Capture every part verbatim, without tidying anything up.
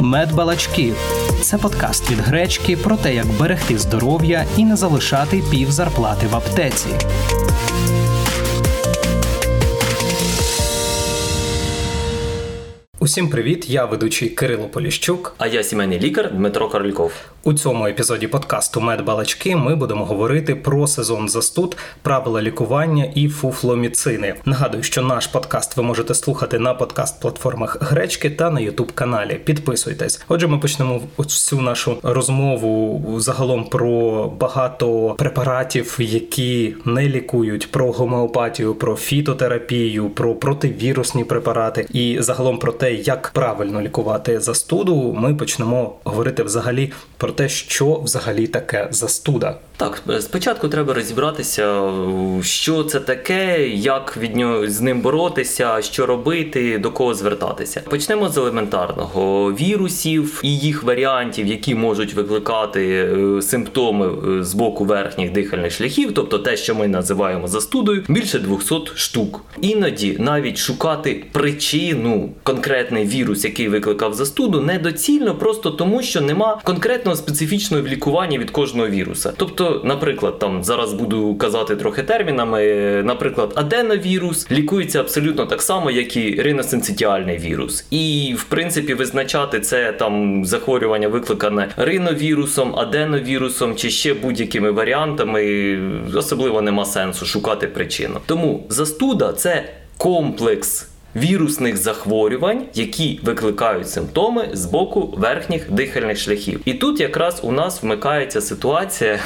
Медбалачки – це подкаст від Гречки про те, як берегти здоров'я і не залишати пів зарплати в аптеці. Усім привіт, я ведучий Кирило Поліщук. А я сімейний лікар Дмитро Корольков. У цьому епізоді подкасту «Медбалачки» ми будемо говорити про сезон застуд, правила лікування і фуфломіцини. Нагадую, що наш подкаст ви можете слухати на подкаст-платформах Гречки та на ютуб-каналі. Підписуйтесь. Отже, ми почнемо всю нашу розмову загалом про багато препаратів, які не лікують, про гомеопатію, про фітотерапію, про противірусні препарати і загалом про те, як правильно лікувати застуду. Ми почнемо говорити взагалі про те, що взагалі таке застуда. Так, спочатку треба розібратися, що це таке, як від нього з ним боротися, що робити, до кого звертатися. Почнемо з елементарного: вірусів і їх варіантів, які можуть викликати симптоми з боку верхніх дихальних шляхів, тобто те, що ми називаємо застудою, більше двісті штук. Іноді навіть шукати причину, конкретний вірус, який викликав застуду, недоцільно просто тому, що нема конкретного специфічного лікування від кожного віруса. Тобто, наприклад, там зараз буду казати трохи термінами, наприклад, аденовірус лікується абсолютно так само, як і риносинцитіальний вірус. І, в принципі, визначати це там захворювання, викликане риновірусом, аденовірусом чи ще будь-якими варіантами, особливо нема сенсу шукати причину. Тому застуда – це комплекс вірусних захворювань, які викликають симптоми з боку верхніх дихальних шляхів. І тут якраз у нас вмикається ситуація,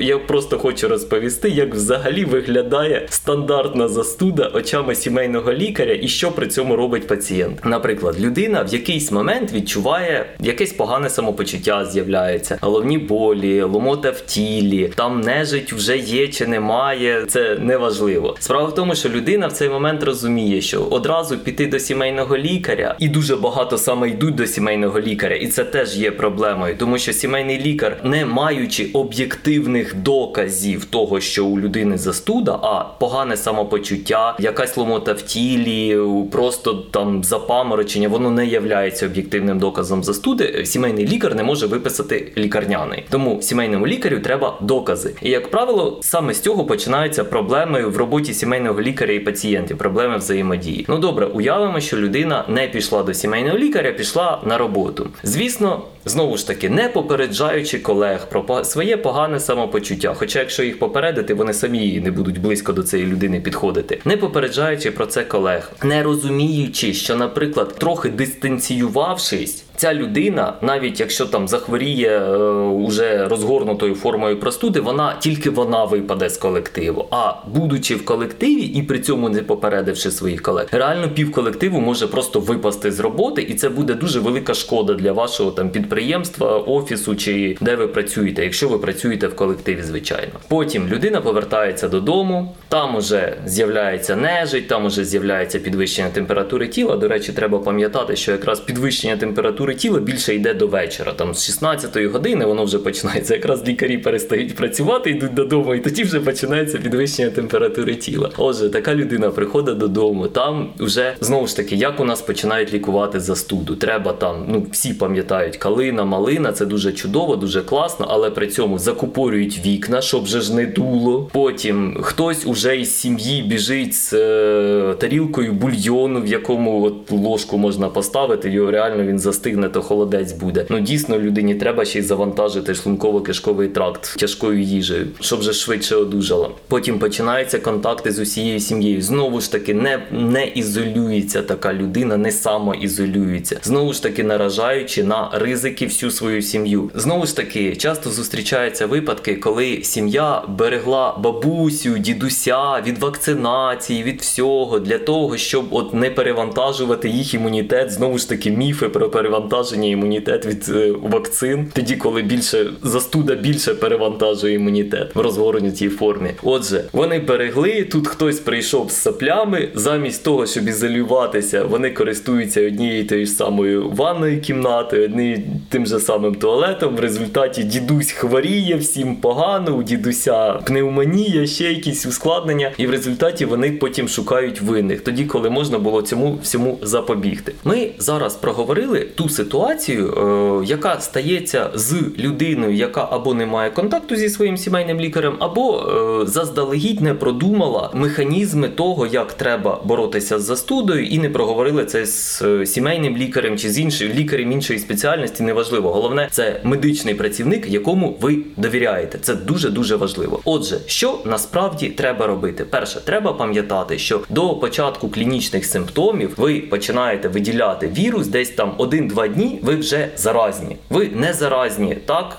я просто хочу розповісти, як взагалі виглядає стандартна застуда очами сімейного лікаря і що при цьому робить пацієнт. Наприклад, людина в якийсь момент відчуває якесь погане самопочуття, з'являється головні болі, ломота в тілі, там нежить вже є чи немає, це неважливо. Справа в тому, що людина в цей момент розуміє, що одразу піти до сімейного лікаря, і дуже багато саме йдуть до сімейного лікаря, і це теж є проблемою, тому що сімейний лікар, не маючи об'єктивних доказів того, що у людини застуда, а погане самопочуття, якась ломота в тілі, просто там запаморочення, воно не являється об'єктивним доказом застуди, сімейний лікар не може виписати лікарняний. Тому сімейному лікарю треба докази. І, як правило, саме з цього починаються проблеми в роботі сімейного лікаря і пацієнтів, проблеми взаємодії. Ну добре, уявимо, що людина не пішла до сімейного лікаря, пішла на роботу. Звісно, знову ж таки, не попереджаючи колег про своє погане самопочуття, хоча якщо їх попередити, вони самі не будуть близько до цієї людини підходити. Не попереджаючи про це колег, не розуміючи, що, наприклад, трохи дистанціювавшись, ця людина, навіть якщо там захворіє е, уже розгорнутою формою простуди, вона, тільки вона випаде з колективу. А будучи в колективі і при цьому не попередивши своїх колег, реально пів колективу може просто випасти з роботи, і це буде дуже велика шкода для вашого там підприємства, офісу чи де ви працюєте, якщо ви працюєте в колективі, звичайно. Потім людина повертається додому, там уже з'являється нежить, там уже з'являється підвищення температури тіла. До речі, треба пам'ятати, що якраз підвищення температури тіло більше йде до вечора, там з шістнадцятої години воно вже починається, якраз лікарі перестають працювати, йдуть додому, і тоді вже починається підвищення температури тіла. Отже, така людина приходить додому, там вже, знову ж таки, як у нас починають лікувати застуду. Треба там, ну всі пам'ятають, калина, малина, це дуже чудово, дуже класно, але при цьому закупорюють вікна, щоб вже ж не дуло. Потім хтось уже із сім'ї біжить з е, тарілкою бульйону, в якому от ложку можна поставити, його реально він застиг, не то холодець буде. Ну дійсно, людині треба ще й завантажити шлунково-кишковий тракт тяжкою їжею, щоб вже швидше одужала. Потім починаються контакти з усією сім'єю. Знову ж таки, не, не ізолюється така людина, не самоізолюється. Знову ж таки, наражаючи на ризики всю свою сім'ю. Знову ж таки, часто зустрічаються випадки, коли сім'я берегла бабусю, дідуся від вакцинації, від всього, для того, щоб от не перевантажувати їх імунітет. Знову ж таки, міфи про перевантаження. Вантаження імунітет від е, вакцин, тоді, коли більше застуда більше перевантажує імунітет в розгорнутій формі. Отже, вони перегли, тут хтось прийшов з саплями, замість того, щоб ізолюватися, вони користуються однією тією ж самою ванною кімнатою, однією тим же самим туалетом, в результаті дідусь хворіє, всім погано, у дідуся пневмонія, ще якісь ускладнення, і в результаті вони потім шукають винних, тоді, коли можна було цьому всьому запобігти. Ми зараз проговорили ту ситуацію, яка стається з людиною, яка або не має контакту зі своїм сімейним лікарем, або заздалегідь не продумала механізми того, як треба боротися з застудою, і не проговорила це з сімейним лікарем чи з іншим лікарем іншої спеціальності, неважливо. Головне, це медичний працівник, якому ви довіряєте. Це дуже-дуже важливо. Отже, що насправді треба робити? Перше, треба пам'ятати, що до початку клінічних симптомів ви починаєте виділяти вірус, десь там один-два дні ви вже заразні. Ви не заразні так,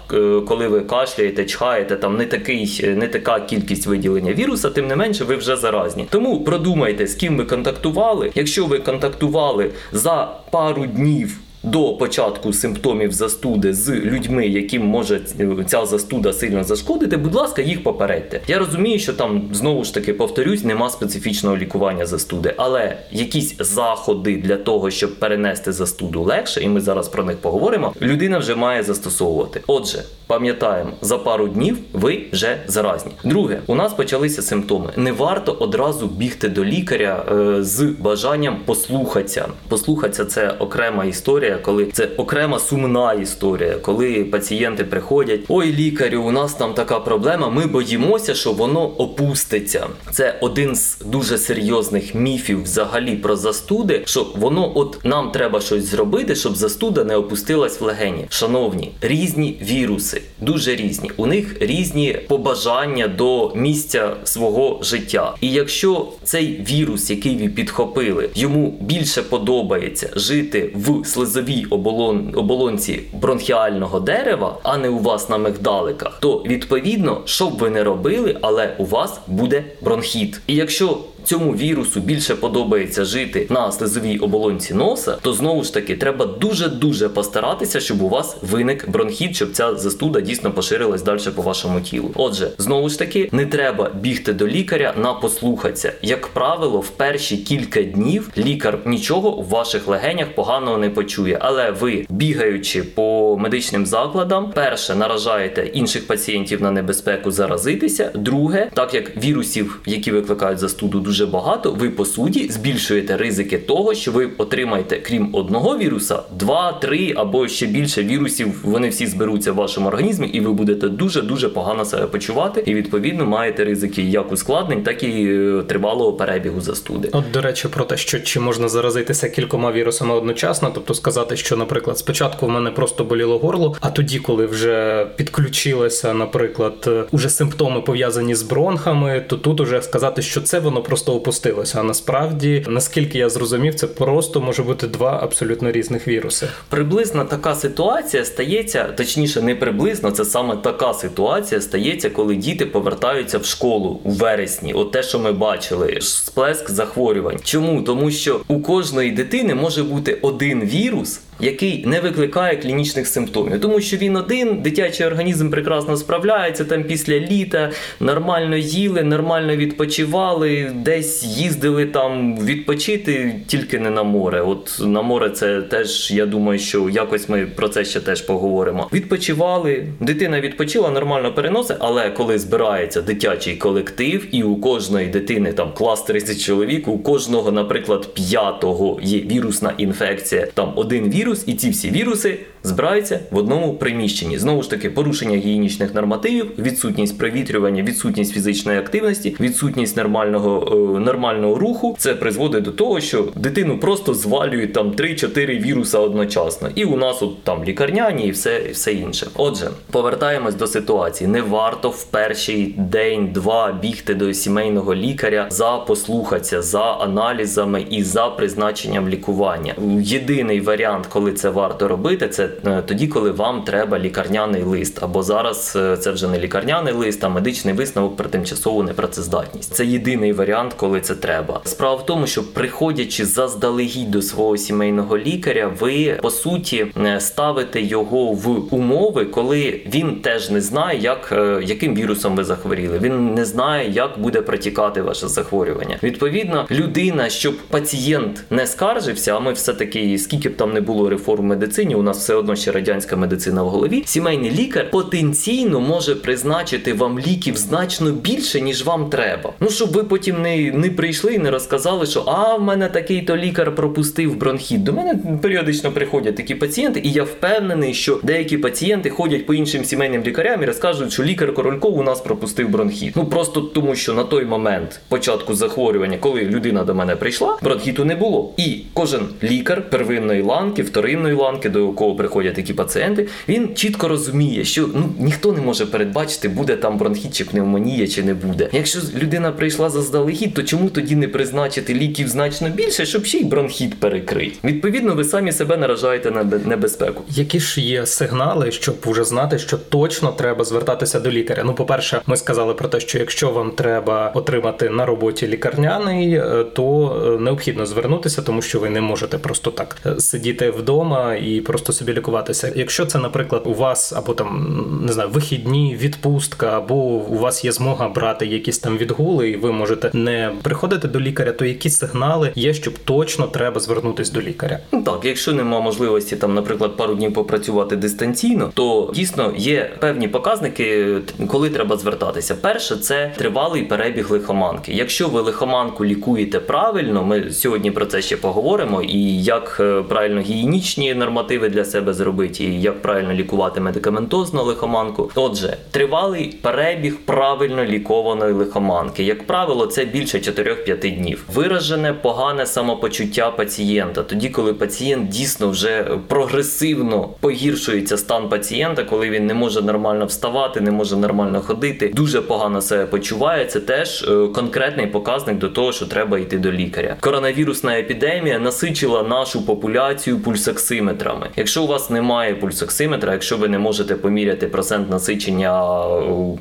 коли ви кашляєте, чхаєте, там не такий, не така кількість виділення віруса, тим не менше ви вже заразні. Тому продумайте, з ким ви контактували. Якщо ви контактували за пару днів до початку симптомів застуди з людьми, яким може ця застуда сильно зашкодити, будь ласка, їх попередьте. Я розумію, що там, знову ж таки, повторюсь, нема специфічного лікування застуди, але якісь заходи для того, щоб перенести застуду легше, і ми зараз про них поговоримо, людина вже має застосовувати. Отже, пам'ятаємо, за пару днів ви вже заразні. Друге, у нас почалися симптоми. Не варто одразу бігти до лікаря е, з бажанням послухатися. Послухатися – це окрема історія, коли це окрема сумна історія, коли пацієнти приходять: ой, лікарю, у нас там така проблема, ми боїмося, що воно опуститься. Це один з дуже серйозних міфів взагалі про застуди, що воно от нам треба щось зробити, щоб застуда не опустилась в легені. Шановні, різні віруси, дуже різні, у них різні побажання до місця свого життя. І якщо цей вірус, який ви підхопили, йому більше подобається жити в слизовій Оболон, оболонці бронхіального дерева, а не у вас на мигдаликах, то відповідно, що б ви не робили, але у вас буде бронхіт. І якщо цьому вірусу більше подобається жити на слизовій оболонці носа, то знову ж таки треба дуже-дуже постаратися, щоб у вас виник бронхіт, щоб ця застуда дійсно поширилась далі по вашому тілу. Отже, знову ж таки, не треба бігти до лікаря на послухатися. Як правило, в перші кілька днів лікар нічого в ваших легенях поганого не почує, але ви, бігаючи по медичним закладам, перше, наражаєте інших пацієнтів на небезпеку заразитися, друге, так як вірусів, які викликають застуду, дуже багато, ви по суті збільшуєте ризики того, що ви отримаєте, крім одного віруса, два-три або ще більше вірусів, вони всі зберуться в вашому організмі, і ви будете дуже-дуже погано себе почувати, і відповідно маєте ризики як ускладнень, так і тривалого перебігу застуди. От, до речі, про те, що чи можна заразитися кількома вірусами одночасно, тобто сказати, що, наприклад, спочатку в мене просто боліло горло, а тоді, коли вже підключилися, наприклад, уже симптоми пов'язані з бронхами, то тут уже сказати, що це воно просто просто опустилося. А насправді, наскільки я зрозумів, це просто може бути два абсолютно різних віруси. Приблизно така ситуація стається, точніше не приблизно, це саме така ситуація стається, коли діти повертаються в школу у вересні. От те, що ми бачили, сплеск захворювань. Чому? Тому що у кожної дитини може бути один вірус, який не викликає клінічних симптомів. Тому що він один, дитячий організм прекрасно справляється, там після літа нормально їли, нормально відпочивали, десь їздили там відпочити, тільки не на море. От на море це теж, я думаю, що якось ми про це ще теж поговоримо. Відпочивали, дитина відпочила, нормально переносить, але коли збирається дитячий колектив і у кожної дитини там клас тридцять чоловік, у кожного, наприклад, п'ятого є вірусна інфекція, там один вірус, і ці всі віруси збираються в одному приміщенні. Знову ж таки, порушення гігієнічних нормативів, відсутність провітрювання, відсутність фізичної активності, відсутність нормального, е, нормального руху. Це призводить до того, що дитину просто звалюють там три-чотири віруса одночасно. І у нас от там лікарняні і все, все інше. Отже, повертаємось до ситуації. Не варто в перший день-два бігти до сімейного лікаря за послухатися, за аналізами і за призначенням лікування. Єдиний варіант, коли це варто робити, це тоді, коли вам треба лікарняний лист. Або зараз це вже не лікарняний лист, а медичний висновок про тимчасову непрацездатність. Це єдиний варіант, коли це треба. Справа в тому, що приходячи заздалегідь до свого сімейного лікаря, ви, по суті, ставите його в умови, коли він теж не знає, як, яким вірусом ви захворіли. Він не знає, як буде протікати ваше захворювання. Відповідно, людина, щоб пацієнт не скаржився, а ми все-таки, скільки б там не було до реформ в медицині, у нас все одно ще радянська медицина в голові, сімейний лікар потенційно може призначити вам ліків значно більше, ніж вам треба. Ну, щоб ви потім не, не прийшли і не розказали, що «а, в мене такий-то лікар пропустив бронхіт». До мене періодично приходять такі пацієнти, і я впевнений, що деякі пацієнти ходять по іншим сімейним лікарям і розкажуть, що лікар Корольков у нас пропустив бронхіт. Ну, просто тому, що на той момент початку захворювання, коли людина до мене прийшла, бронхіту не було. І кожен лікар первинної ланки, вторинної ланки, до якого приходять такі пацієнти, він чітко розуміє, що ну, ніхто не може передбачити, буде там бронхіт чи пневмонія, чи не буде. Якщо людина прийшла заздалегідь, то чому тоді не призначити ліків значно більше, щоб ще й бронхіт перекрити? Відповідно, ви самі себе наражаєте на небезпеку. Які ж є сигнали, щоб вже знати, що точно треба звертатися до лікаря? Ну, по-перше, ми сказали про те, що якщо вам треба отримати на роботі лікарняний, то необхідно звернутися, тому що ви не можете просто так сидіти вдома і просто собі лікуватися. Якщо це, наприклад, у вас або там, не знаю, вихідні, відпустка, або у вас є змога брати якісь там відгули, і ви можете не приходити до лікаря, то які сигнали є, щоб точно треба звернутися до лікаря? Так, якщо немає можливості там, наприклад, пару днів попрацювати дистанційно, то дійсно є певні показники, коли треба звертатися. Перше, це тривалий перебіг лихоманки. Якщо ви лихоманку лікуєте правильно, ми сьогодні про це ще поговоримо, і як правильно гігієнічні нормативи для себе зробити, і як правильно лікувати медикаментозно лихоманку. Отже, тривалий перебіг правильно лікованої лихоманки. Як правило, це більше чотири-п'ять днів. Виражене погане самопочуття пацієнта, тоді, коли пацієнт дійсно вже прогресивно погіршується стан пацієнта, коли він не може нормально вставати, не може нормально ходити, дуже погано себе почуває, це теж конкретний показник до того, що треба йти до лікаря. Коронавірусна епідемія насичила нашу популяцію пульсоксиметрами. Якщо у вас немає пульсоксиметра, якщо ви не можете поміряти процент насичення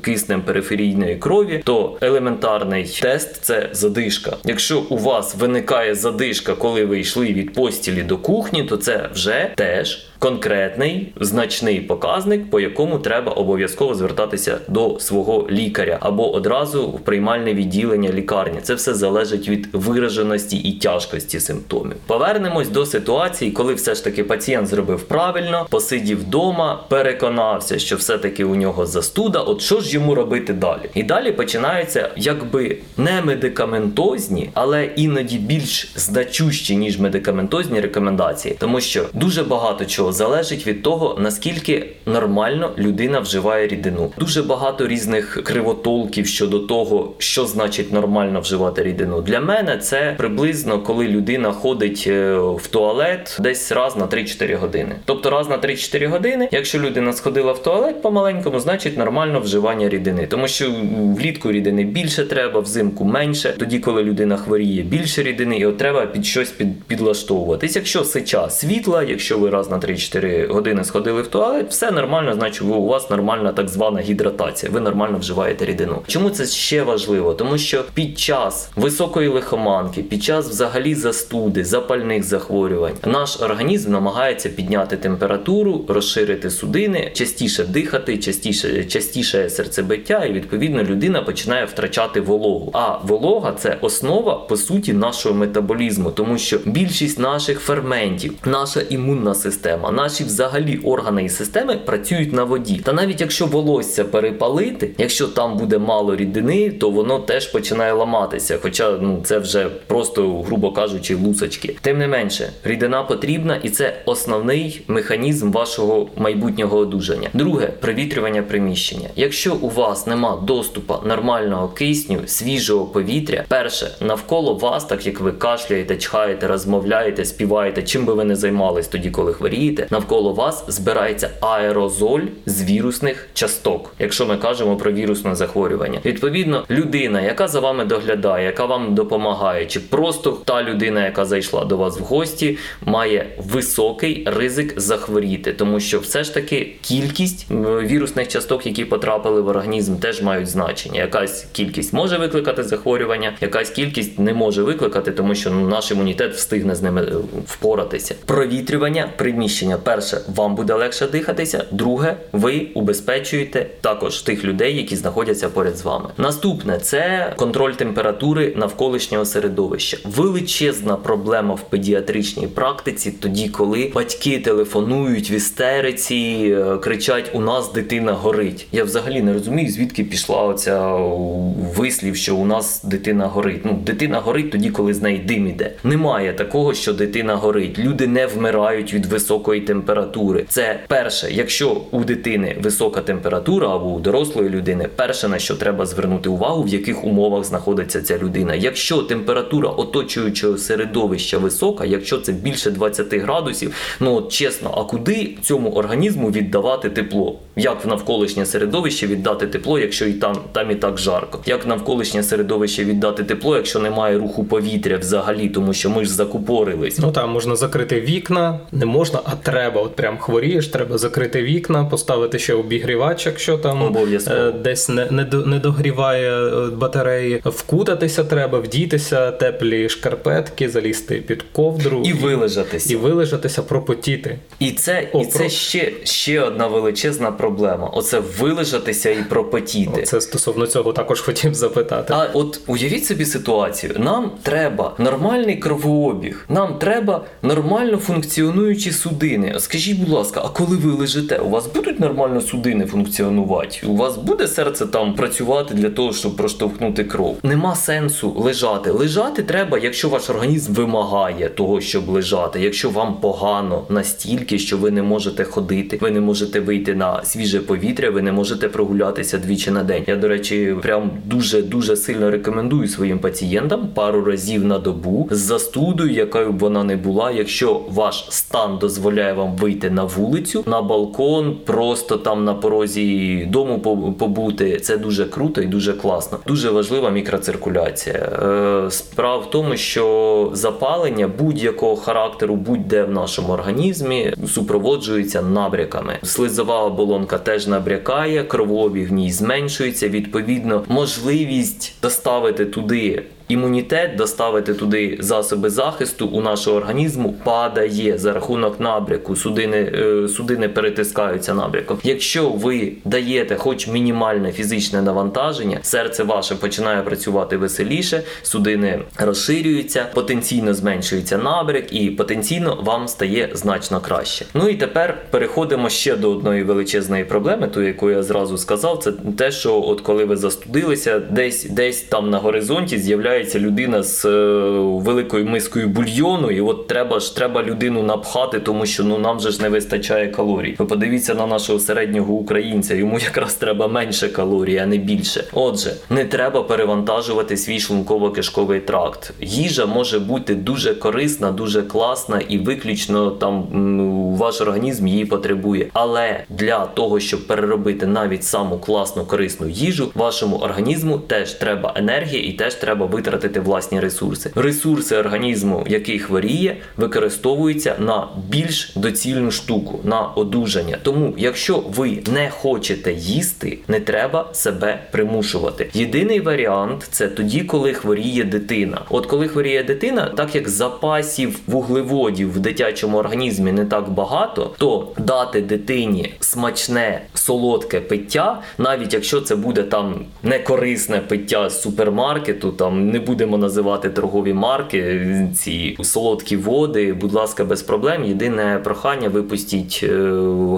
киснем периферійної крові, то елементарний тест – це задишка. Якщо у вас виникає задишка, коли ви йшли від постілі до кухні, то це вже теж конкретний, значний показник, по якому треба обов'язково звертатися до свого лікаря або одразу в приймальне відділення лікарні. Це все залежить від вираженості і тяжкості симптомів. Повернемось до ситуації, коли все ж таки пацієнт зробив правильно, посидів вдома, переконався, що все-таки у нього застуда, от що ж йому робити далі? І далі починаються якби не медикаментозні, але іноді більш значущі, ніж медикаментозні рекомендації. Тому що дуже багато чого залежить від того, наскільки нормально людина вживає рідину. Дуже багато різних кривотолків щодо того, що значить нормально вживати рідину. Для мене це приблизно, коли людина ходить в туалет десь раз на три-чотири години. Тобто раз на три-чотири години, якщо людина сходила в туалет по-маленькому, значить нормально вживання рідини. Тому що влітку рідини більше треба, взимку менше. Тоді, коли людина хворіє, більше рідини, і от треба під щось під, підлаштовуватись. Якщо сеча світла, якщо ви раз на три чотири години сходили в туалет, все нормально, значить у вас нормальна так звана гідратація, ви нормально вживаєте рідину. Чому це ще важливо? Тому що під час високої лихоманки, під час взагалі застуди, запальних захворювань, наш організм намагається підняти температуру, розширити судини, частіше дихати, частіше, частіше серцебиття, і відповідно людина починає втрачати вологу. А волога – це основа, по суті, нашого метаболізму, тому що більшість наших ферментів, наша імунна система, а наші взагалі органи і системи працюють на воді. Та навіть якщо волосся перепалити, якщо там буде мало рідини, то воно теж починає ламатися. Хоча ну, це вже просто, грубо кажучи, лусочки. Тим не менше, рідина потрібна, і це основний механізм вашого майбутнього одужання. Друге, провітрювання приміщення. Якщо у вас нема доступу нормального кисню, свіжого повітря, перше, навколо вас, так як ви кашляєте, чхаєте, розмовляєте, співаєте, чим би ви не займались тоді, коли хворієте, навколо вас збирається аерозоль з вірусних часток, якщо ми кажемо про вірусне захворювання. Відповідно, людина, яка за вами доглядає, яка вам допомагає, чи просто та людина, яка зайшла до вас в гості, має високий ризик захворіти, тому що все ж таки кількість вірусних часток, які потрапили в організм, теж мають значення. Якась кількість може викликати захворювання, якась кількість не може викликати, тому що ну, наш імунітет встигне з ними впоратися. Провітрювання приміщення. визначення. Перше, вам буде легше дихатися. Друге, ви убезпечуєте також тих людей, які знаходяться поряд з вами. Наступне – це контроль температури навколишнього середовища. Величезна проблема в педіатричній практиці тоді, коли батьки телефонують в істериці, кричать «у нас дитина горить». Я взагалі не розумію, звідки пішла оця вислів, що «у нас дитина горить». Ну, дитина горить тоді, коли з неї дим іде. Немає такого, що дитина горить. Люди не вмирають від високої температури. Це перше, якщо у дитини висока температура або у дорослої людини, перше, на що треба звернути увагу, в яких умовах знаходиться ця людина. Якщо температура оточуючого середовища висока, якщо це більше двадцяти градусів, ну от чесно, а куди цьому організму віддавати тепло? Як в навколишнє середовище віддати тепло, якщо і там, там і так жарко? Як навколишнє середовище віддати тепло, якщо немає руху повітря взагалі, тому що ми ж закупорились? Ну там можна закрити вікна, не можна, а треба. От прям хворієш, треба закрити вікна, поставити ще обігрівач, якщо там е, десь не, не, не догріває батареї. Вкутатися треба, вдітися, теплі шкарпетки, залізти під ковдру. І, і вилежатися. І вилежатися, пропотіти. І це, О, і це про... ще, ще одна величезна проблема. Оце вилежатися і пропотіти. Це стосовно цього також хотів запитати. А от уявіть собі ситуацію. Нам треба нормальний кровообіг. Нам треба нормально функціонуючі судини. Скажіть, будь ласка, а коли ви лежите, у вас будуть нормально судини функціонувати? У вас буде серце там працювати для того, щоб проштовхнути кров? Нема сенсу лежати. Лежати треба, якщо ваш організм вимагає того, щоб лежати. Якщо вам погано настільки, що ви не можете ходити, ви не можете вийти на свіже повітря, ви не можете прогулятися двічі на день. Я, до речі, прям дуже-дуже сильно рекомендую своїм пацієнтам пару разів на добу з застудою, якою б вона не була, якщо ваш стан дозволяє вам вийти на вулицю, на балкон, просто там на порозі дому побути. Це дуже круто і дуже класно. Дуже важлива мікроциркуляція. Е, справа в тому, що запалення будь-якого характеру, будь-де в нашому організмі, супроводжується набряками. Слизова оболонка теж набрякає, кровообіг в ній зменшується, відповідно, можливість доставити туди імунітет, доставити туди засоби захисту у нашого організму падає за рахунок набряку. Судини, е, судини перетискаються набряком. Якщо ви даєте хоч мінімальне фізичне навантаження, серце ваше починає працювати веселіше, судини розширюються, потенційно зменшується набряк і потенційно вам стає значно краще. Ну і тепер переходимо ще до одної величезної проблеми, ту, яку я зразу сказав, це те, що от коли ви застудилися, десь, десь там на горизонті з'являється людина з е, великою мискою бульйону, і от треба ж треба людину напхати, тому що ну нам же ж не вистачає калорій. Ви подивіться на нашого середнього українця, йому якраз треба менше калорій, а не більше. Отже, не треба перевантажувати свій шлунково-кишковий тракт. Їжа може бути дуже корисна, дуже класна і виключно там ну, ваш організм її потребує. Але для того, щоб переробити навіть саму класну корисну їжу, вашому організму теж треба енергія і теж треба витратити тратити власні ресурси. Ресурси організму, який хворіє, використовуються на більш доцільну штуку, на одужання. Тому, якщо ви не хочете їсти, не треба себе примушувати. Єдиний варіант – це тоді, коли хворіє дитина. От коли хворіє дитина, так як запасів вуглеводів в дитячому організмі не так багато, то дати дитині смачне, солодке пиття, навіть якщо це буде там некорисне пиття з супермаркету, там не будемо називати торгові марки, ці солодкі води, будь ласка, без проблем. Єдине прохання, випустіть е,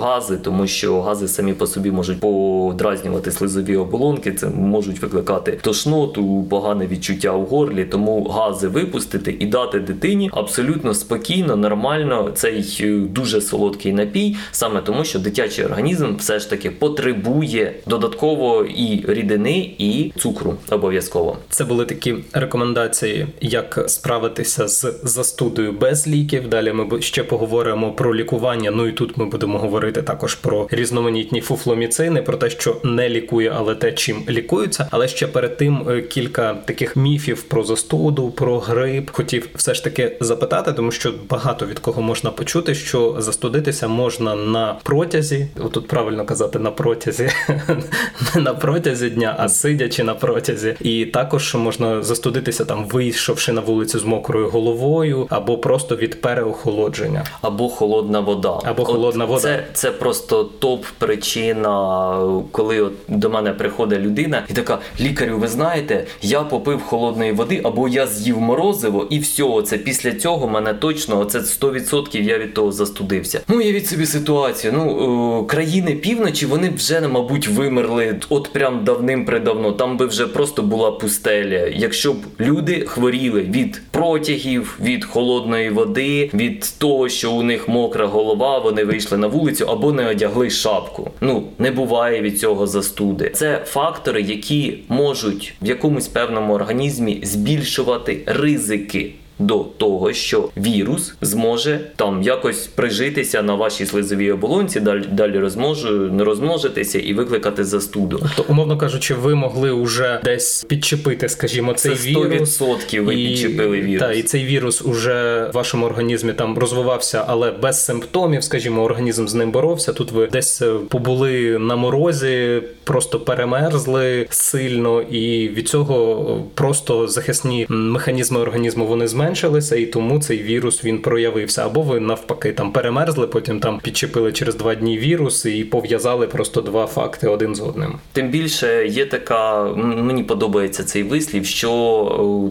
гази, тому що гази самі по собі можуть подразнювати слизові оболонки, це можуть викликати тошноту, погане відчуття у горлі, тому гази випустити і дати дитині абсолютно спокійно, нормально цей дуже солодкий напій, саме тому, що дитячий організм все ж таки потребує додатково і рідини, і цукру обов'язково. Це були такі рекомендації, як справитися з застудою без ліків. Далі ми ще поговоримо про лікування, ну і тут ми будемо говорити також про різноманітні фуфломіцини, про те, що не лікує, але те, чим лікуються. Але ще перед тим кілька таких міфів про застуду, про грип. Хотів все ж таки запитати, тому що багато від кого можна почути, що застудитися можна на протязі, отут правильно казати на протязі, не на протязі дня, а сидячи на протязі. І також можна застудитися застудитися, там, вийшовши на вулицю з мокрою головою, або просто від переохолодження. Або холодна вода. Або холодна от вода. Це, це просто топ-причина, коли от до мене приходить людина і така: лікарю, ви знаєте, я попив холодної води, або я з'їв морозиво, і все, оце після цього мене точно, оце сто відсотків я від того застудився. Ну, уявіть собі ситуацію. Ну, країни півночі, вони вже, мабуть, вимерли от прям давним-предавно. Там би вже просто була пустеля. Якщо б люди хворіли від протягів, від холодної води, від того, що у них мокра голова, вони вийшли на вулицю або не одягли шапку. Ну, не буває від цього застуди. Це фактори, які можуть в якомусь певному організмі збільшувати ризики до того, що вірус зможе там якось прижитися на вашій слизовій оболонці, далі, далі розмножу, розмножитися і викликати застуду. Тобто, умовно кажучи, ви могли вже десь підчепити, скажімо, цей вірус. сто відсотків ви і, підчепили вірус. Так, і цей вірус уже в вашому організмі там розвивався, але без симптомів, скажімо, організм з ним боровся. Тут ви десь побули на морозі, просто перемерзли сильно, і від цього просто захисні механізми організму, вони зменшуються. І тому цей вірус, він проявився. Або ви навпаки там перемерзли, потім там підчепили через два дні вірус і пов'язали просто два факти один з одним. Тим більше є така, мені подобається цей вислів, що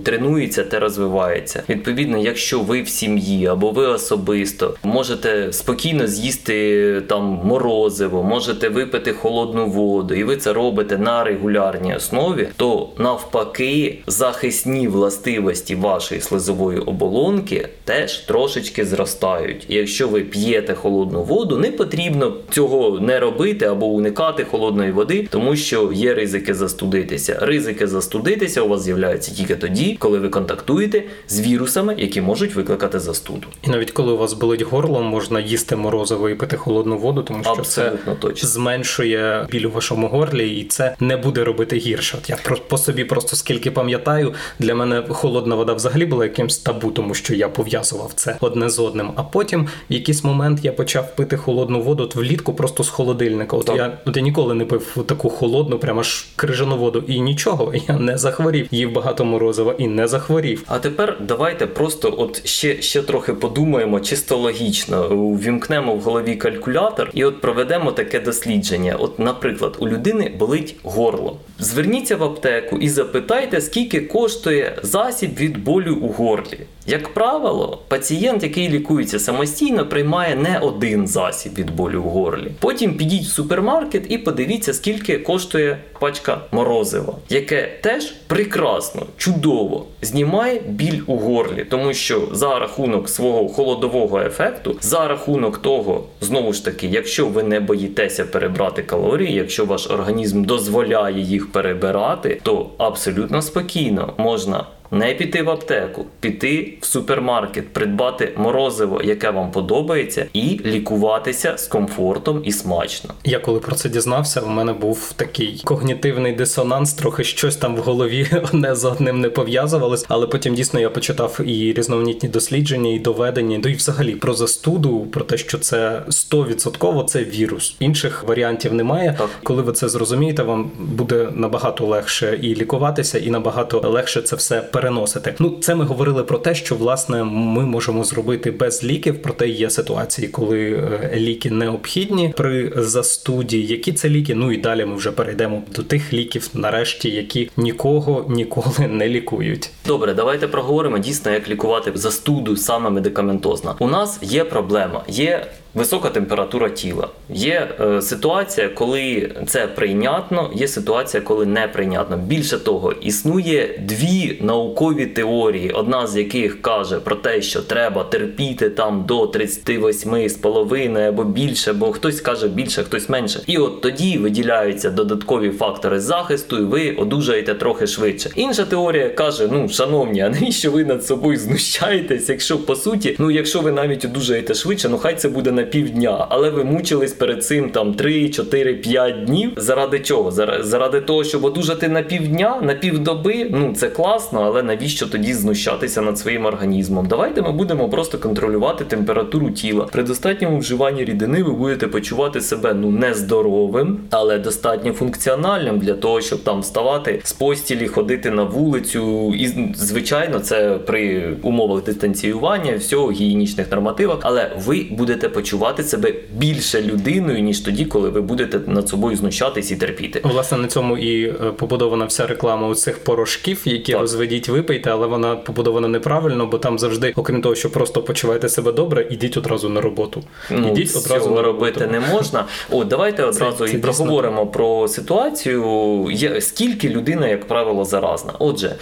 тренується та розвивається. Відповідно, якщо ви в сім'ї або ви особисто можете спокійно з'їсти там морозиво, можете випити холодну воду, і ви це робите на регулярній основі, то навпаки захисні властивості вашої слизової оболонки теж трошечки зростають. І якщо ви п'єте холодну воду, не потрібно цього не робити або уникати холодної води, тому що є ризики застудитися. Ризики застудитися у вас з'являються тільки тоді, коли ви контактуєте з вірусами, які можуть викликати застуду. І навіть коли у вас болить горло, можна їсти морозиво і пити холодну воду, тому що абсолютно це точно зменшує біль у вашому горлі, і це не буде робити гірше. От я по собі просто скільки пам'ятаю, для мене холодна вода взагалі була якимсь табу, тому що я пов'язував це одне з одним. А потім в якийсь момент я почав пити холодну воду от влітку просто з холодильника. От я, от я ніколи не пив таку холодну, прямо аж крижану воду. І нічого, я не захворів. Їв багато морозива і не захворів. А тепер давайте просто от ще, ще трохи подумаємо, чисто логічно. Вімкнемо в голові калькулятор і от проведемо таке дослідження. От, наприклад, у людини болить горло. Зверніться в аптеку і запитайте, скільки коштує засіб від болю у горлі. Як правило, пацієнт, який лікується самостійно, приймає не один засіб від болю в горлі. Потім підіть в супермаркет і подивіться, скільки коштує пачка морозива, яке теж прекрасно, чудово знімає біль у горлі, тому що за рахунок свого холодового ефекту, за рахунок того, знову ж таки, якщо ви не боїтеся перебрати калорії, якщо ваш організм дозволяє їх перебирати, то абсолютно спокійно можна не піти в аптеку, піти в супермаркет, придбати морозиво, яке вам подобається, і лікуватися з комфортом і смачно. Я коли про це дізнався, у мене був такий когнітивний дисонанс, трохи щось там в голові одне з одним не пов'язувалось, але потім дійсно я почитав і різноманітні дослідження, і доведення, і взагалі про застуду, про те, що це сто відсотків це вірус. Інших варіантів немає. Так. Коли ви це зрозумієте, вам буде набагато легше і лікуватися, і набагато легше це все переносити. Ну, це ми говорили про те, що, власне, ми можемо зробити без ліків, проте є ситуації, коли ліки необхідні при застуді. Які це ліки? Ну і далі ми вже перейдемо до тих ліків, нарешті, які нікого ніколи не лікують. Добре, давайте проговоримо дійсно, як лікувати застуду саме медикаментозно. У нас є проблема, є висока температура тіла. Є е, ситуація, коли це прийнятно, є ситуація, коли не прийнятно. Більше того, існує дві наукові теорії, одна з яких каже про те, що треба терпіти там до тридцять вісім з половиною або більше, бо хтось каже більше, хтось менше. І от тоді виділяються додаткові фактори захисту, і ви одужаєте трохи швидше. Інша теорія каже: ну, шановні, а навіщо ви над собою знущаєтесь, якщо по суті, ну, якщо ви навіть одужаєте швидше, ну, хай це буде на півдня, але ви мучились перед цим там три, чотири, п'ять днів. Заради чого? Заради того, щоб одужати на півдня, на півдоби? Ну, це класно, але але навіщо тоді знущатися над своїм організмом? Давайте ми будемо просто контролювати температуру тіла. При достатньому вживанні рідини ви будете почувати себе, ну, нездоровим, але достатньо функціональним для того, щоб там вставати з постілі, ходити на вулицю. І, звичайно, це при умовах дистанціювання, всього, гігієнічних нормативах, але ви будете почувати себе більше людиною, ніж тоді, коли ви будете над собою знущатись і терпіти. Власне, на цьому і побудована вся реклама у цих порошків, які так. розведіть, випийте, але вона побудована неправильно, бо там завжди, окрім того, що просто почуваєте себе добре, ідіть одразу на роботу. Ну, ідіть одразу на робити роботу. Не можна. От, давайте одразу це, це і проговоримо дійсно. Про ситуацію, скільки людина, як правило, заразна. Отже,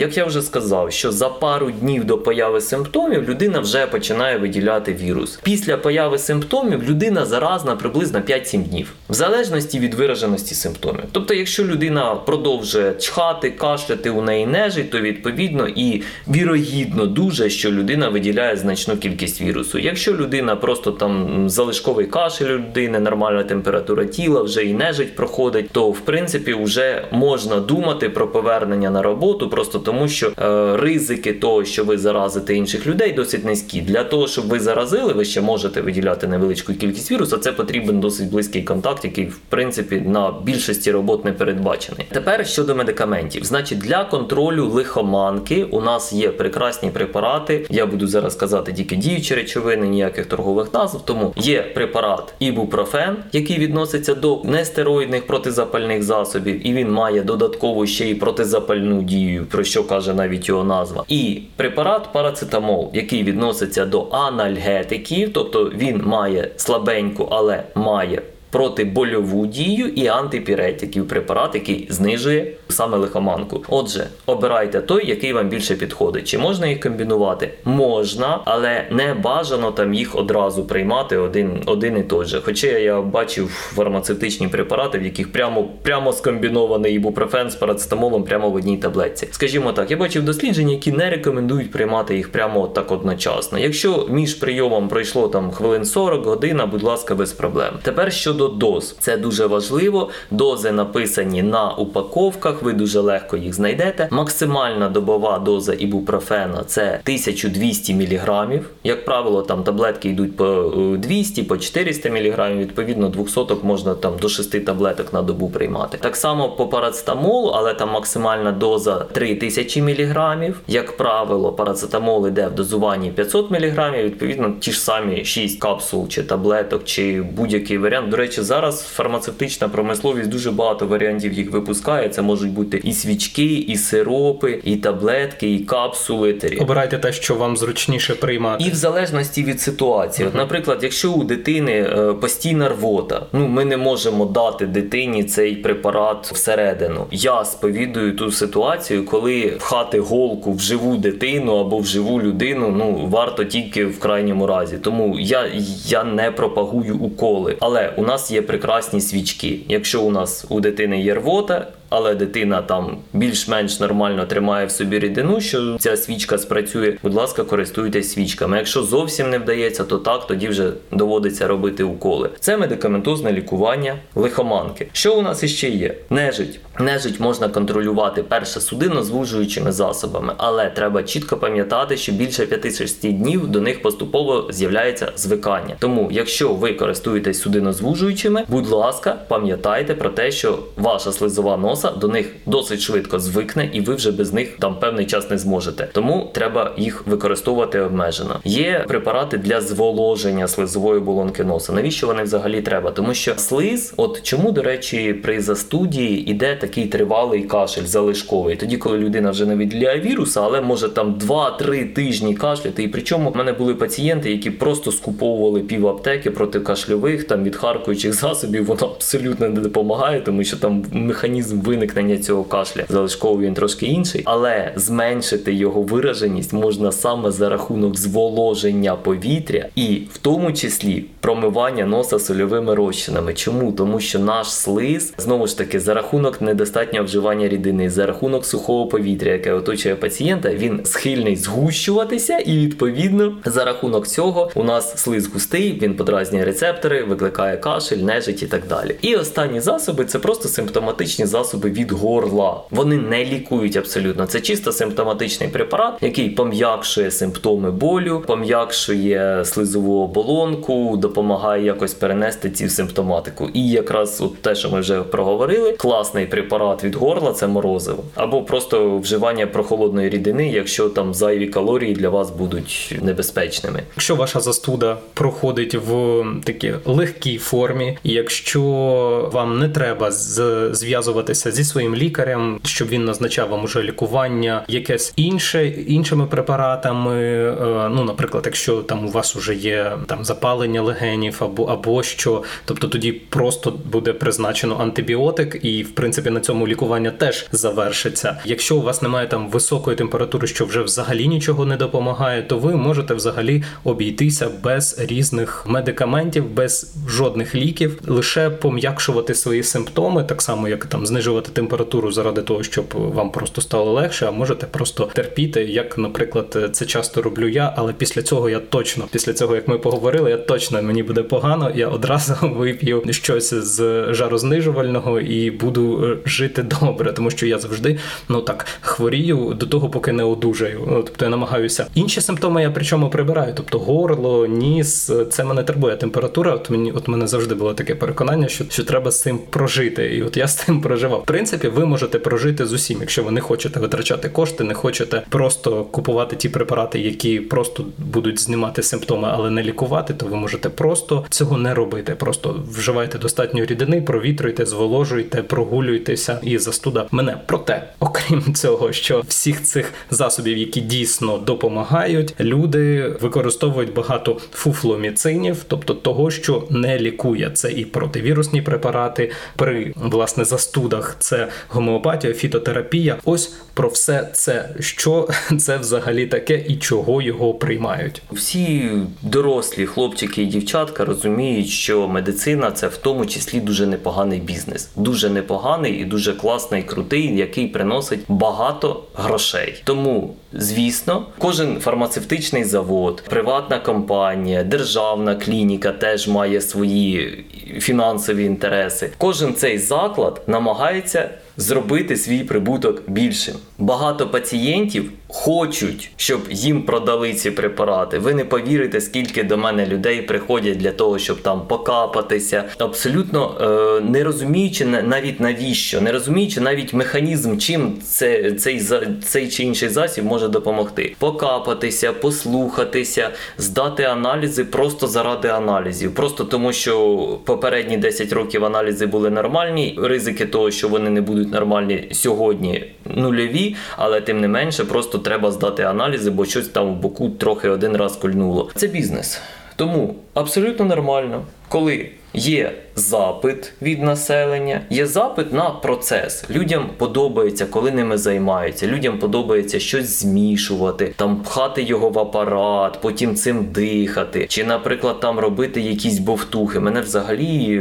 як я вже сказав, що за пару днів до появи симптомів людина вже починає виділяти вірус. Після появи симптомів людина заразна приблизно п'ять-сім днів, в залежності від вираженості симптомів. Тобто, якщо людина продовжує чхати, кашляти, у неї нежить, то відповідно і вірогідно дуже, що людина виділяє значну кількість вірусу. Якщо людина просто там залишковий кашель у людини, нормальна температура тіла, вже і нежить проходить, то в принципі вже можна думати про повернення на роботу, просто тому що е, ризики того, що ви заразите інших людей, досить низькі. Для того, щоб ви заразили, ви ще можете виділяти невеличку кількість вірусу, це потрібен досить близький контакт, який в принципі на більшості робот не передбачений. Тепер щодо медикаментів. Значить, для контролю лихоманки у нас є прекрасні препарати, я буду зараз казати тільки діючі речовини, ніяких торгових назв, тому є препарат ібупрофен, який відноситься до нестероїдних протизапальних засобів, і він має додатково ще і протизапальну дію, про що каже навіть його назва. І препарат парацетамол, який відноситься до анальгетиків, тобто він має слабеньку, але має протибольову дію, і антипіретиків, препарат, який знижує саме лихоманку. Отже, обирайте той, який вам більше підходить. Чи можна їх комбінувати? Можна, але не бажано там їх одразу приймати один, один і той же. Хоча я бачив фармацевтичні препарати, в яких прямо, прямо скомбінований ібупрофен з парацетамолом прямо в одній таблетці. Скажімо так, я бачив дослідження, які не рекомендують приймати їх прямо так одночасно. Якщо між прийомом пройшло там хвилин сорок, година, будь ласка, без проблем. Тепер щодо доз. Це дуже важливо. Дози написані на упаковках, ви дуже легко їх знайдете. Максимальна добова доза ібупрофена – це тисяча двісті міліграмів. Як правило, там таблетки йдуть по двісті, по чотириста міліграмів, відповідно, двісті можна там до шести таблеток на добу приймати. Так само по парацетамолу, але там максимальна доза три тисячі міліграмів. Як правило, парацетамол йде в дозуванні п'ятсот міліграмів, відповідно, ті ж самі шість капсул, чи таблеток, чи будь-який варіант. До речі, зараз фармацевтична промисловість дуже багато варіантів їх випускає. Це можуть бути і свічки, і сиропи, і таблетки, і капсули. Обирайте те, що вам зручніше приймати. І в залежності від ситуації. От, наприклад, якщо у дитини постійна рвота, ну ми не можемо дати дитині цей препарат всередину. Я сповідую ту ситуацію, коли вхати голку в живу дитину або в живу людину, ну варто тільки в крайньому разі. Тому я, я не пропагую уколи. Але у нас є прекрасні свічки. Якщо у нас у дитини є рвота, але дитина там більш-менш нормально тримає в собі рідину, що ця свічка спрацює, будь ласка, користуйтесь свічками. Якщо зовсім не вдається, то так, тоді вже доводиться робити уколи. Це медикаментозне лікування лихоманки. Що у нас іще є? Нежить. Нежить можна контролювати, перше, судинозвужуючими засобами, але треба чітко пам'ятати, що більше п'яти-шести днів до них поступово з'являється звикання. Тому, якщо ви користуєтесь судинозвужуючими, будь ласка, пам'ятайте про те, що ваша слизова носа до них досить швидко звикне, і ви вже без них там певний час не зможете. Тому треба їх використовувати обмежено. Є препарати для зволоження слизової оболонки носа. Навіщо вони взагалі треба? Тому що слиз, от чому, до речі, при застуді іде такий тривалий кашель залишковий. Тоді, коли людина вже не відділяє віруса, але може там два-три тижні кашляти. І причому в мене були пацієнти, які просто скуповували пів аптеки проти кашльових, там відхаркуючих засобів. Воно абсолютно не допомагає, тому що там механізм виникнення цього кашля залишково він трошки інший, але зменшити його вираженість можна саме за рахунок зволоження повітря і в тому числі промивання носа сольовими розчинами. Чому? Тому що наш слиз, знову ж таки, за рахунок недостатнього вживання рідини, за рахунок сухого повітря, яке оточує пацієнта, він схильний згущуватися, і відповідно за рахунок цього у нас слиз густий, він подразнює рецептори, викликає кашель, нежить і так далі. І останні засоби – це просто симптоматичні засоби від горла. Вони не лікують абсолютно, це чисто симптоматичний препарат, який пом'якшує симптоми болю, пом'якшує слизову оболонку, допомагає якось перенести цю симптоматику. І якраз от те, що ми вже проговорили, класний препарат від горла – це морозиво. Або просто вживання прохолодної рідини, якщо там зайві калорії для вас будуть небезпечними. Якщо ваша застуда проходить в такій легкій формі, якщо вам не треба зв'язуватися зі своїм лікарем, щоб він назначав вам уже лікування, якесь інше, іншими препаратами, ну, наприклад, якщо там у вас уже є там запалення легенів або, або що, тобто тоді просто буде призначено антибіотик і, в принципі, на цьому лікування теж завершиться. Якщо у вас немає там високої температури, що вже взагалі нічого не допомагає, то ви можете взагалі обійтися без різних медикаментів, без жодних ліків, лише пом'якшувати свої симптоми, так само, як там знижувати температуру заради того, щоб вам просто стало легше, а можете просто терпіти, як, наприклад, це часто роблю я, але після цього я точно, після цього, як ми поговорили, я точно, мені буде погано, я одразу вип'ю щось з жарознижувального і буду жити добре, тому що я завжди, ну так, хворію до того, поки не одужаю, тобто я намагаюся. Інші симптоми я причому прибираю, тобто горло, ніс, це мене турбує, температура, от мені, от мене завжди було таке переконання, що, що треба з цим прожити, і от я з цим проживав. В принципі, ви можете прожити з усім, якщо ви не хочете витрачати кошти, не хочете просто купувати ті препарати, які просто будуть знімати симптоми, але не лікувати, то ви можете просто цього не робити. Просто вживайте достатньо рідини, провітрюйте, зволожуйте, прогулюйтеся і застуда мене. Проте, окрім цього, що всіх цих засобів, які дійсно допомагають, люди використовують багато фуфломіцинів, тобто того, що не лікує. Це і противірусні препарати, при, власне, застудах це гомеопатія, фітотерапія. Ось про все це, що це взагалі таке і чого його приймають. Всі дорослі хлопчики і дівчатка розуміють, що медицина – це в тому числі дуже непоганий бізнес. Дуже непоганий і дуже класний, крутий, який приносить багато грошей. Тому, звісно, кожен фармацевтичний завод, приватна компанія, державна клініка теж має свої фінансові інтереси. Кожен цей заклад намагається зробити свій прибуток більшим. Багато пацієнтів хочуть, щоб їм продали ці препарати. Ви не повірите, скільки до мене людей приходять для того, щоб там покапатися. Абсолютно е- не розуміючи навіть навіщо, не розуміючи навіть механізм, чим це, цей, цей чи інший засіб може допомогти. Покапатися, послухатися, здати аналізи просто заради аналізів. Просто тому, що попередні десять років аналізи були нормальні, ризики того, що вони не будуть нормальні сьогодні нульові, але тим не менше просто треба здати аналізи, бо щось там в боку трохи один раз кольнуло. Це бізнес. Тому абсолютно нормально, коли є запит від населення, є запит на процес. Людям подобається, коли ними займаються, людям подобається щось змішувати, там пхати його в апарат, потім цим дихати, чи, наприклад, там робити якісь бовтухи. Мене взагалі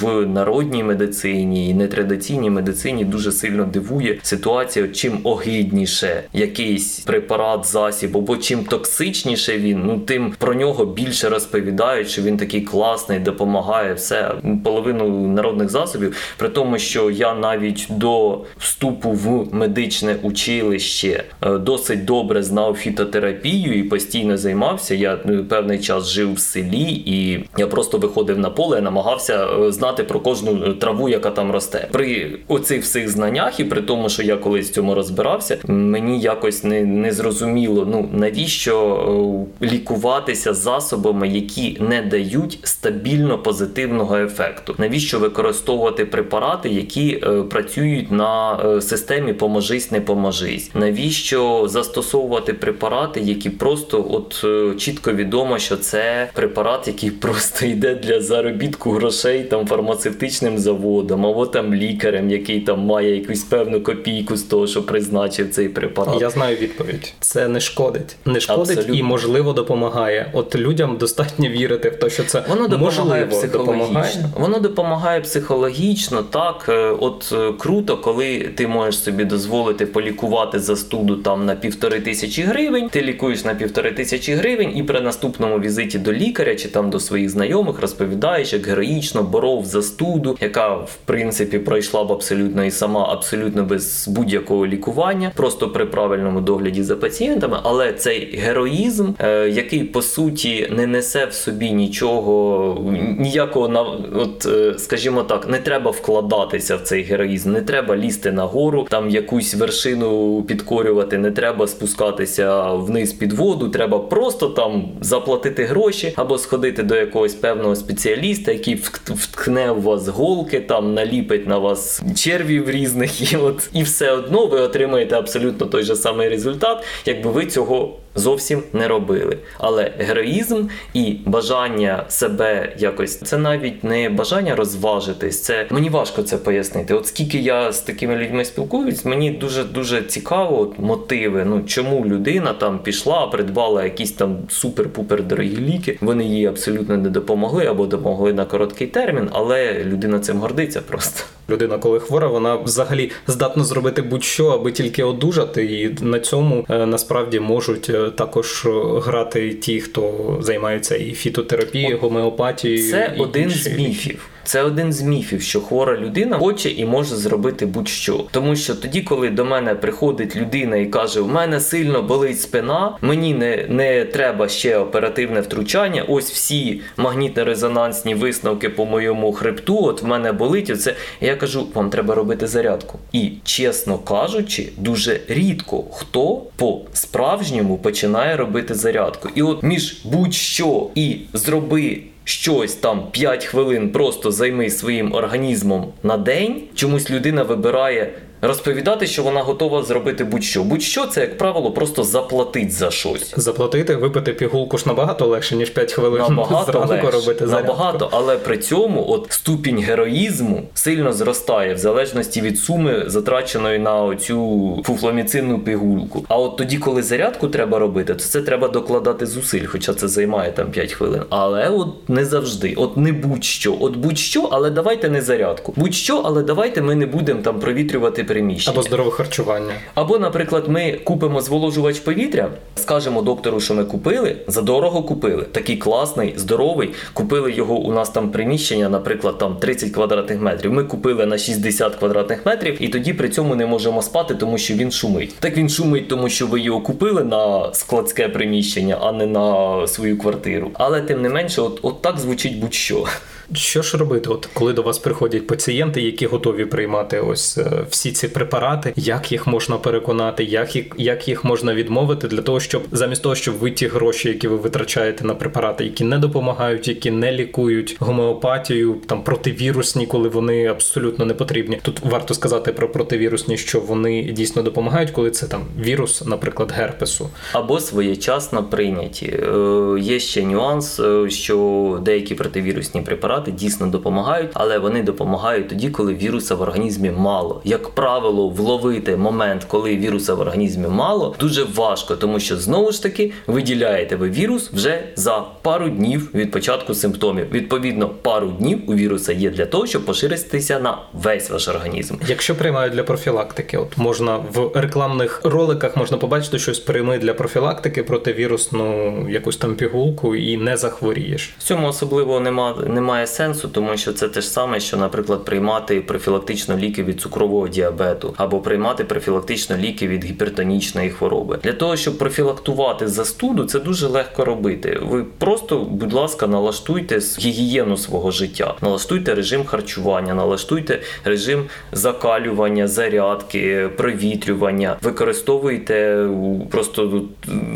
в народній медицині і нетрадиційній медицині дуже сильно дивує ситуація, чим огидніше якийсь препарат, засіб, або чим токсичніше він, ну тим про нього більше розповідають, що він такий класний, допомагає. Все, половину народних засобів, при тому, що я навіть до вступу в медичне училище досить добре знав фітотерапію і постійно займався. Я певний час жив в селі, і я просто виходив на поле, намагався знати про кожну траву, яка там росте. При оцих всіх знаннях і при тому, що я колись в цьому розбирався, мені якось не, не зрозуміло, ну навіщо лікуватися засобами, які не дають стабільно позитивного ефекту. Навіщо використовувати препарати, які е, працюють на е, системі поможись, не поможись? Навіщо застосовувати препарати, які просто от е, чітко відомо, що це препарат, який просто йде для заробітку грошей там фармацевтичним заводам, або там лікарем, який там має якусь певну копійку з того, що призначив цей препарат? Я знаю відповідь. Це не шкодить. Не шкодить. Абсолютно. І можливо допомагає. От людям достатньо дійсно вірити в те, що це воно допомагає психологічно. Воно допомагає психологічно, так. От круто, коли ти можеш собі дозволити полікувати застуду там на півтори тисячі гривень, ти лікуєш на півтори тисячі гривень і при наступному візиті до лікаря чи там до своїх знайомих розповідаєш, як героїчно боров застуду, яка в принципі пройшла б абсолютно і сама, абсолютно без будь-якого лікування, просто при правильному догляді за пацієнтами, але цей героїзм, е, який по суті не несе в собі нічого, ніякого, на от, е, скажімо так, не треба вкладатися в цей героїзм, не треба лізти на гору, там якусь вершину підкорювати, не треба спускатися вниз під воду, треба просто там заплатити гроші або сходити до якогось певного спеціаліста, який вткне в вас голки, там наліпить на вас червів різних, і от і все одно ви отримаєте абсолютно той же самий результат, якби ви цього зовсім не робили. Але героїзм і бажання себе якось, це навіть не бажання розважитись, це мені важко це пояснити. От скільки я з такими людьми спілкуюсь, мені дуже-дуже цікаво от, мотиви, ну чому людина там пішла, придбала якісь там супер-пупер дорогі ліки, вони їй абсолютно не допомогли або допомогли на короткий термін, але людина цим гордиться просто. Людина, коли хвора, вона взагалі здатна зробити будь-що, аби тільки одужати, і на цьому е, насправді можуть також грати ті, хто займається і фітотерапією, гомеопатією. Це і один інші. з міфів. Це один з міфів, що хвора людина хоче і може зробити будь-що. Тому що тоді, коли до мене приходить людина і каже, у мене сильно болить спина, мені не, не треба ще оперативне втручання, ось всі магнітно-резонансні висновки по моєму хребту, от в мене болить, оце. Я кажу, вам треба робити зарядку. І, чесно кажучи, дуже рідко хто по-справжньому починає робити зарядку. І от між будь-що і зроби щось там п'ять хвилин просто займи своїм організмом на день, чомусь людина вибирає розповідати, що вона готова зробити будь-що. Будь-що це, як правило, просто заплатить за щось. Заплатити, випити пігулку ж набагато легше, ніж п'ять хвилин набагато зранку легше. Робити зарядку. Набагато, але при цьому от ступінь героїзму сильно зростає в залежності від суми, затраченої на цю фуфломіцинну пігулку. А от тоді, коли зарядку треба робити, то це треба докладати зусиль, хоча це займає там п'ять хвилин. Але от не завжди. От не будь-що. От будь-що, але давайте не зарядку. Будь-що, але давайте ми не будемо там провітрювати приміщення. Або здорове харчування. Або, наприклад, ми купимо зволожувач повітря, скажемо доктору, що ми купили, задорого купили, такий класний, здоровий, купили його, у нас там приміщення, наприклад, там тридцять квадратних метрів, ми купили на шістдесят квадратних метрів і тоді при цьому не можемо спати, тому що він шумить. Так він шумить, тому що ви його купили на складське приміщення, а не на свою квартиру. Але, тим не менше, от, от так звучить будь-що. Що ж робити, от коли до вас приходять пацієнти, які готові приймати ось е, всі ці препарати, як їх можна переконати, як їх, як їх можна відмовити для того, щоб замість того, щоб ви ті гроші, які ви витрачаєте на препарати, які не допомагають, які не лікують, гомеопатію, там противірусні, коли вони абсолютно не потрібні. Тут варто сказати про противірусні, що вони дійсно допомагають, коли це там вірус, наприклад, герпесу. Або своєчасно прийняті. Е, є ще нюанс, що деякі противірусні препарати дійсно допомагають, але вони допомагають тоді, коли віруса в організмі мало. Як правило, вловити момент, коли віруса в організмі мало, дуже важко, тому що, знову ж таки, виділяєте ви вірус вже за пару днів від початку симптомів. Відповідно, пару днів у віруса є для того, щоб поширитися на весь ваш організм. Якщо приймають для профілактики, от можна в рекламних роликах можна побачити щось, прийми для профілактики противірусну якусь там пігулку і не захворієш. В цьому особливо немає немає сенсу, тому що це те ж саме, що, наприклад, приймати профілактично ліки від цукрового діабету або приймати профілактично ліки від гіпертонічної хвороби. Для того, щоб профілактувати застуду, це дуже легко робити. Ви просто, будь ласка, налаштуйте гігієну свого життя, налаштуйте режим харчування, налаштуйте режим закалювання, зарядки, провітрювання, використовуйте просто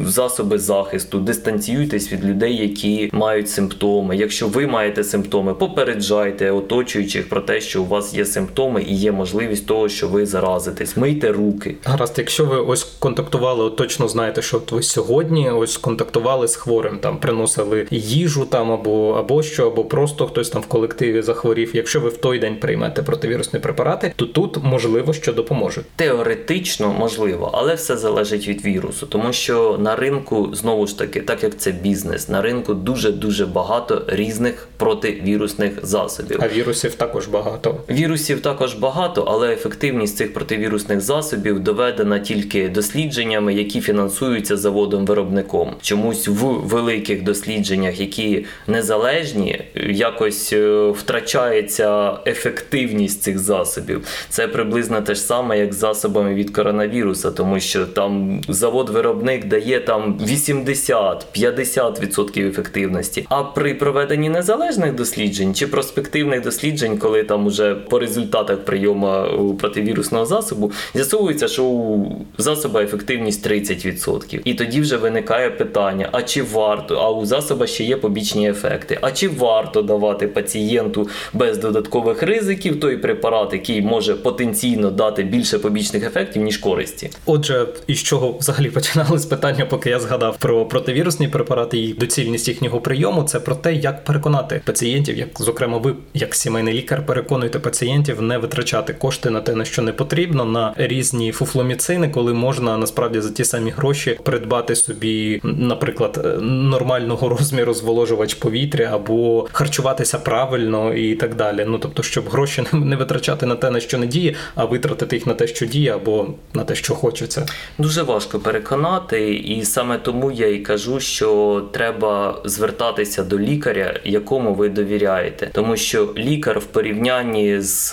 засоби захисту, дистанціюйтесь від людей, які мають симптоми. Якщо ви маєте симптоми, попереджайте оточуючих про те, що у вас є симптоми і є можливість того, що що ви заразитесь. Мийте руки. Гаразд, якщо ви ось контактували, от точно знаєте, що от ви сьогодні ось контактували з хворим, там приносили їжу там або, або що, або просто хтось там в колективі захворів. Якщо ви в той день приймете противірусні препарати, то тут можливо, що допоможуть. Теоретично можливо, але все залежить від вірусу, тому що на ринку, знову ж таки, так як це бізнес, на ринку дуже-дуже багато різних противірусних засобів. А вірусів також багато. Вірусів також багато, але ефективність цих противірусних засобів доведена тільки дослідженнями, які фінансуються заводом-виробником. Чомусь в великих дослідженнях, які незалежні, якось втрачається ефективність цих засобів. Це приблизно те ж саме, як з засобами від коронавіруса, тому що там завод-виробник дає там вісімдесят-п'ятдесят відсотків ефективності. А при проведенні незалежних досліджень чи проспективних досліджень, коли там уже по результатах прийому противірусного засобу, з'ясовується, що у засоба ефективність тридцять відсотків. І тоді вже виникає питання, а чи варто, а у засоба ще є побічні ефекти, а чи варто давати пацієнту без додаткових ризиків той препарат, який може потенційно дати більше побічних ефектів, ніж користі. Отже, із чого взагалі починали з питання, поки я згадав про противірусні препарати і доцільність їхнього прийому, це про те, як переконати пацієнтів, як, зокрема, ви, як сімейний лікар, переконуєте пацієнтів не витрачати кошти на те, на що не потрібно, на різні фуфломіцини, коли можна насправді за ті самі гроші придбати собі, наприклад, нормального розміру зволожувач повітря або харчуватися правильно і так далі. Ну, тобто, щоб гроші не витрачати на те, на що не діє, а витратити їх на те, що діє, або на те, що хочеться. Дуже важко переконати, і саме тому я і кажу, що треба звертатися до лікаря, якому ви довіряєте. Тому що лікар в порівнянні з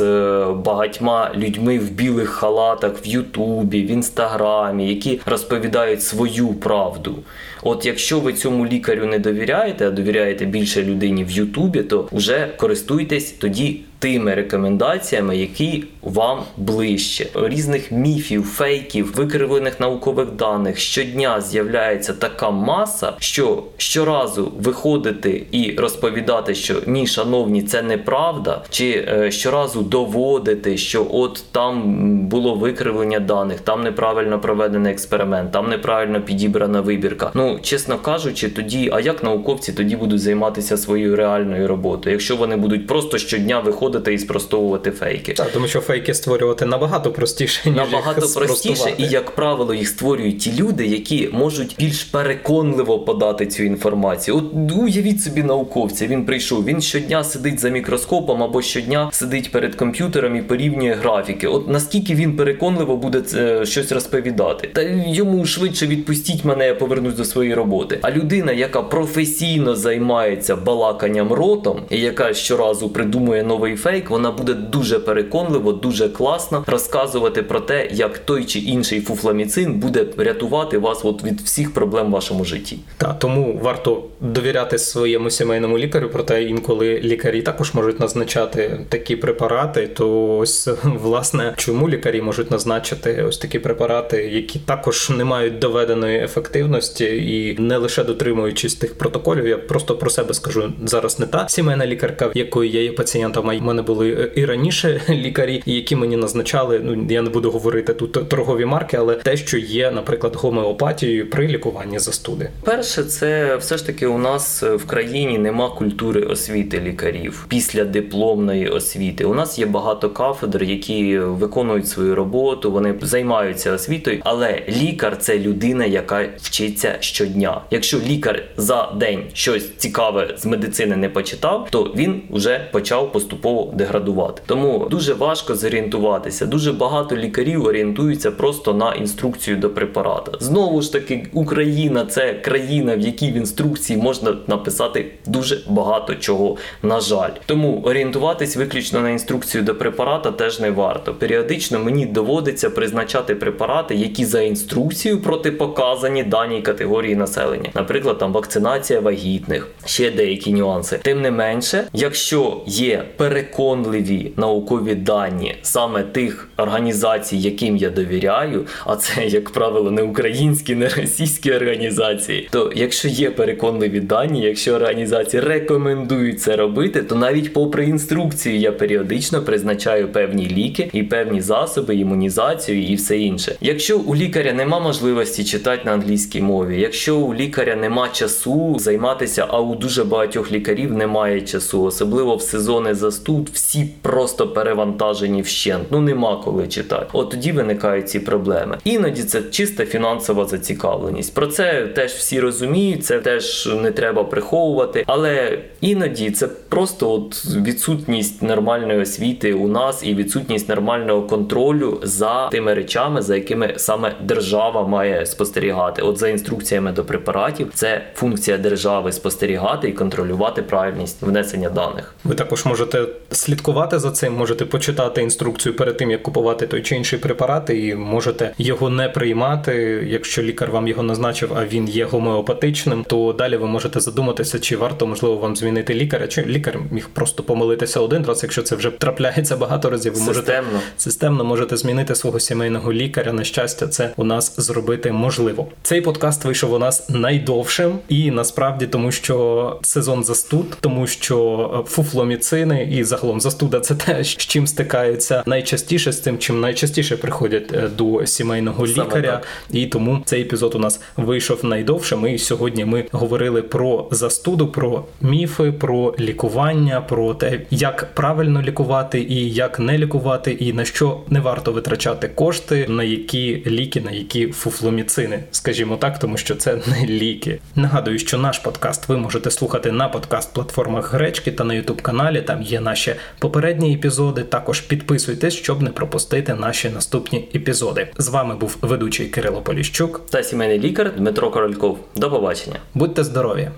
багатьма людьми в білих халатах, в Ютубі, в Інстаграмі, які розповідають свою правду. От якщо ви цьому лікарю не довіряєте, а довіряєте більше людині в Ютубі, то вже користуйтесь тоді тими рекомендаціями, які вам ближче. Різних міфів, фейків, викривлених наукових даних щодня з'являється така маса, що щоразу виходити і розповідати, що ні, шановні, це неправда, чи е, щоразу доводити, що от там було викривлення даних, там неправильно проведений експеримент, там неправильно підібрана вибірка. Ну, чесно кажучи, тоді, а як науковці тоді будуть займатися своєю реальною роботою, якщо вони будуть просто щодня виходити і спростовувати фейки. Так, тому що фейки створювати набагато простіше, ніж набагато їх простіше, і, як правило, їх створюють ті люди, які можуть більш переконливо подати цю інформацію. От уявіть собі науковця, він прийшов, він щодня сидить за мікроскопом або щодня сидить перед комп'ютером і порівнює графіки. От наскільки він переконливо буде це, щось розповідати? Та йому швидше відпустіть мене, я повернусь до своєї роботи. А людина, яка професійно займається балаканням ротом, і яка щоразу придумує нове фейк, вона буде дуже переконливо, дуже класно розказувати про те, як той чи інший фуфломіцин буде рятувати вас от від всіх проблем в вашому житті. Та, тому варто довіряти своєму сімейному лікарю, проте інколи лікарі також можуть назначати такі препарати, то ось, власне, чому лікарі можуть назначити ось такі препарати, які також не мають доведеної ефективності і не лише дотримуючись тих протоколів, я просто про себе скажу, зараз не та сімейна лікарка, якою я є пацієнтом, в мене були і раніше лікарі, які мені назначали, ну я не буду говорити тут торгові марки, але те, що є, наприклад, гомеопатією при лікуванні застуди. Перше, це все ж таки у нас в країні нема культури освіти лікарів після дипломної освіти. У нас є багато кафедр, які виконують свою роботу, вони займаються освітою, але лікар – це людина, яка вчиться щодня. Якщо лікар за день щось цікаве з медицини не почитав, то він вже почав поступово деградувати. Тому дуже важко зорієнтуватися. Дуже багато лікарів орієнтуються просто на інструкцію до препарата. Знову ж таки, Україна – це країна, в якій в інструкції можна написати дуже багато чого, на жаль. Тому орієнтуватись виключно на інструкцію до препарата теж не варто. Періодично мені доводиться призначати препарати, які за інструкцією протипоказані даній категорії населення. Наприклад, там вакцинація вагітних, ще деякі нюанси. Тим не менше, якщо є переконання переконливі наукові дані саме тих організацій, яким я довіряю, а це, як правило, не українські, не російські організації, то якщо є переконливі дані, якщо організації рекомендують це робити, то навіть попри інструкцію я періодично призначаю певні ліки і певні засоби, імунізацію і все інше. Якщо у лікаря нема можливості читати на англійській мові, якщо у лікаря нема часу займатися, а у дуже багатьох лікарів немає часу, особливо в сезони застуд, всі просто перевантажені вщент, ну нема коли читати. От тоді виникають ці проблеми. Іноді це чиста фінансова зацікавленість. Про це теж всі розуміють, це теж не треба приховувати, але іноді це просто от відсутність нормальної освіти у нас і відсутність нормального контролю за тими речами, за якими саме держава має спостерігати. От за інструкціями до препаратів це функція держави спостерігати і контролювати правильність внесення даних. Ви також можете слідкувати за цим, можете почитати інструкцію перед тим, як купувати той чи інший препарат, і можете його не приймати. Якщо лікар вам його назначив, а він є гомеопатичним, то далі ви можете задуматися, чи варто, можливо, вам змінити лікаря, чи лікар міг просто помилитися один раз, якщо це вже трапляється багато разів. Ви можете системно можете змінити свого сімейного лікаря. На щастя, це у нас зробити можливо. Цей подкаст вийшов у нас найдовшим, і насправді тому, що сезон застуд, тому що фуфломіцини і загалом застуда – це те, з чим стикаються найчастіше, з тим, чим найчастіше приходять до сімейного лікаря. І тому цей епізод у нас вийшов найдовшим. І сьогодні ми говорили про застуду, про міфи, про лікування, про те, як правильно лікувати і як не лікувати, і на що не варто витрачати кошти, на які ліки, на які фуфломіцини, скажімо так, тому що це не ліки. Нагадую, що наш подкаст ви можете слухати на подкаст-платформах Гречки та на YouTube-каналі, там є наші попередні епізоди, також підписуйтесь, щоб не пропустити наші наступні епізоди. З вами був ведучий Кирило Поліщук та сімейний лікар Дмитро Корольков. До побачення. Будьте здорові!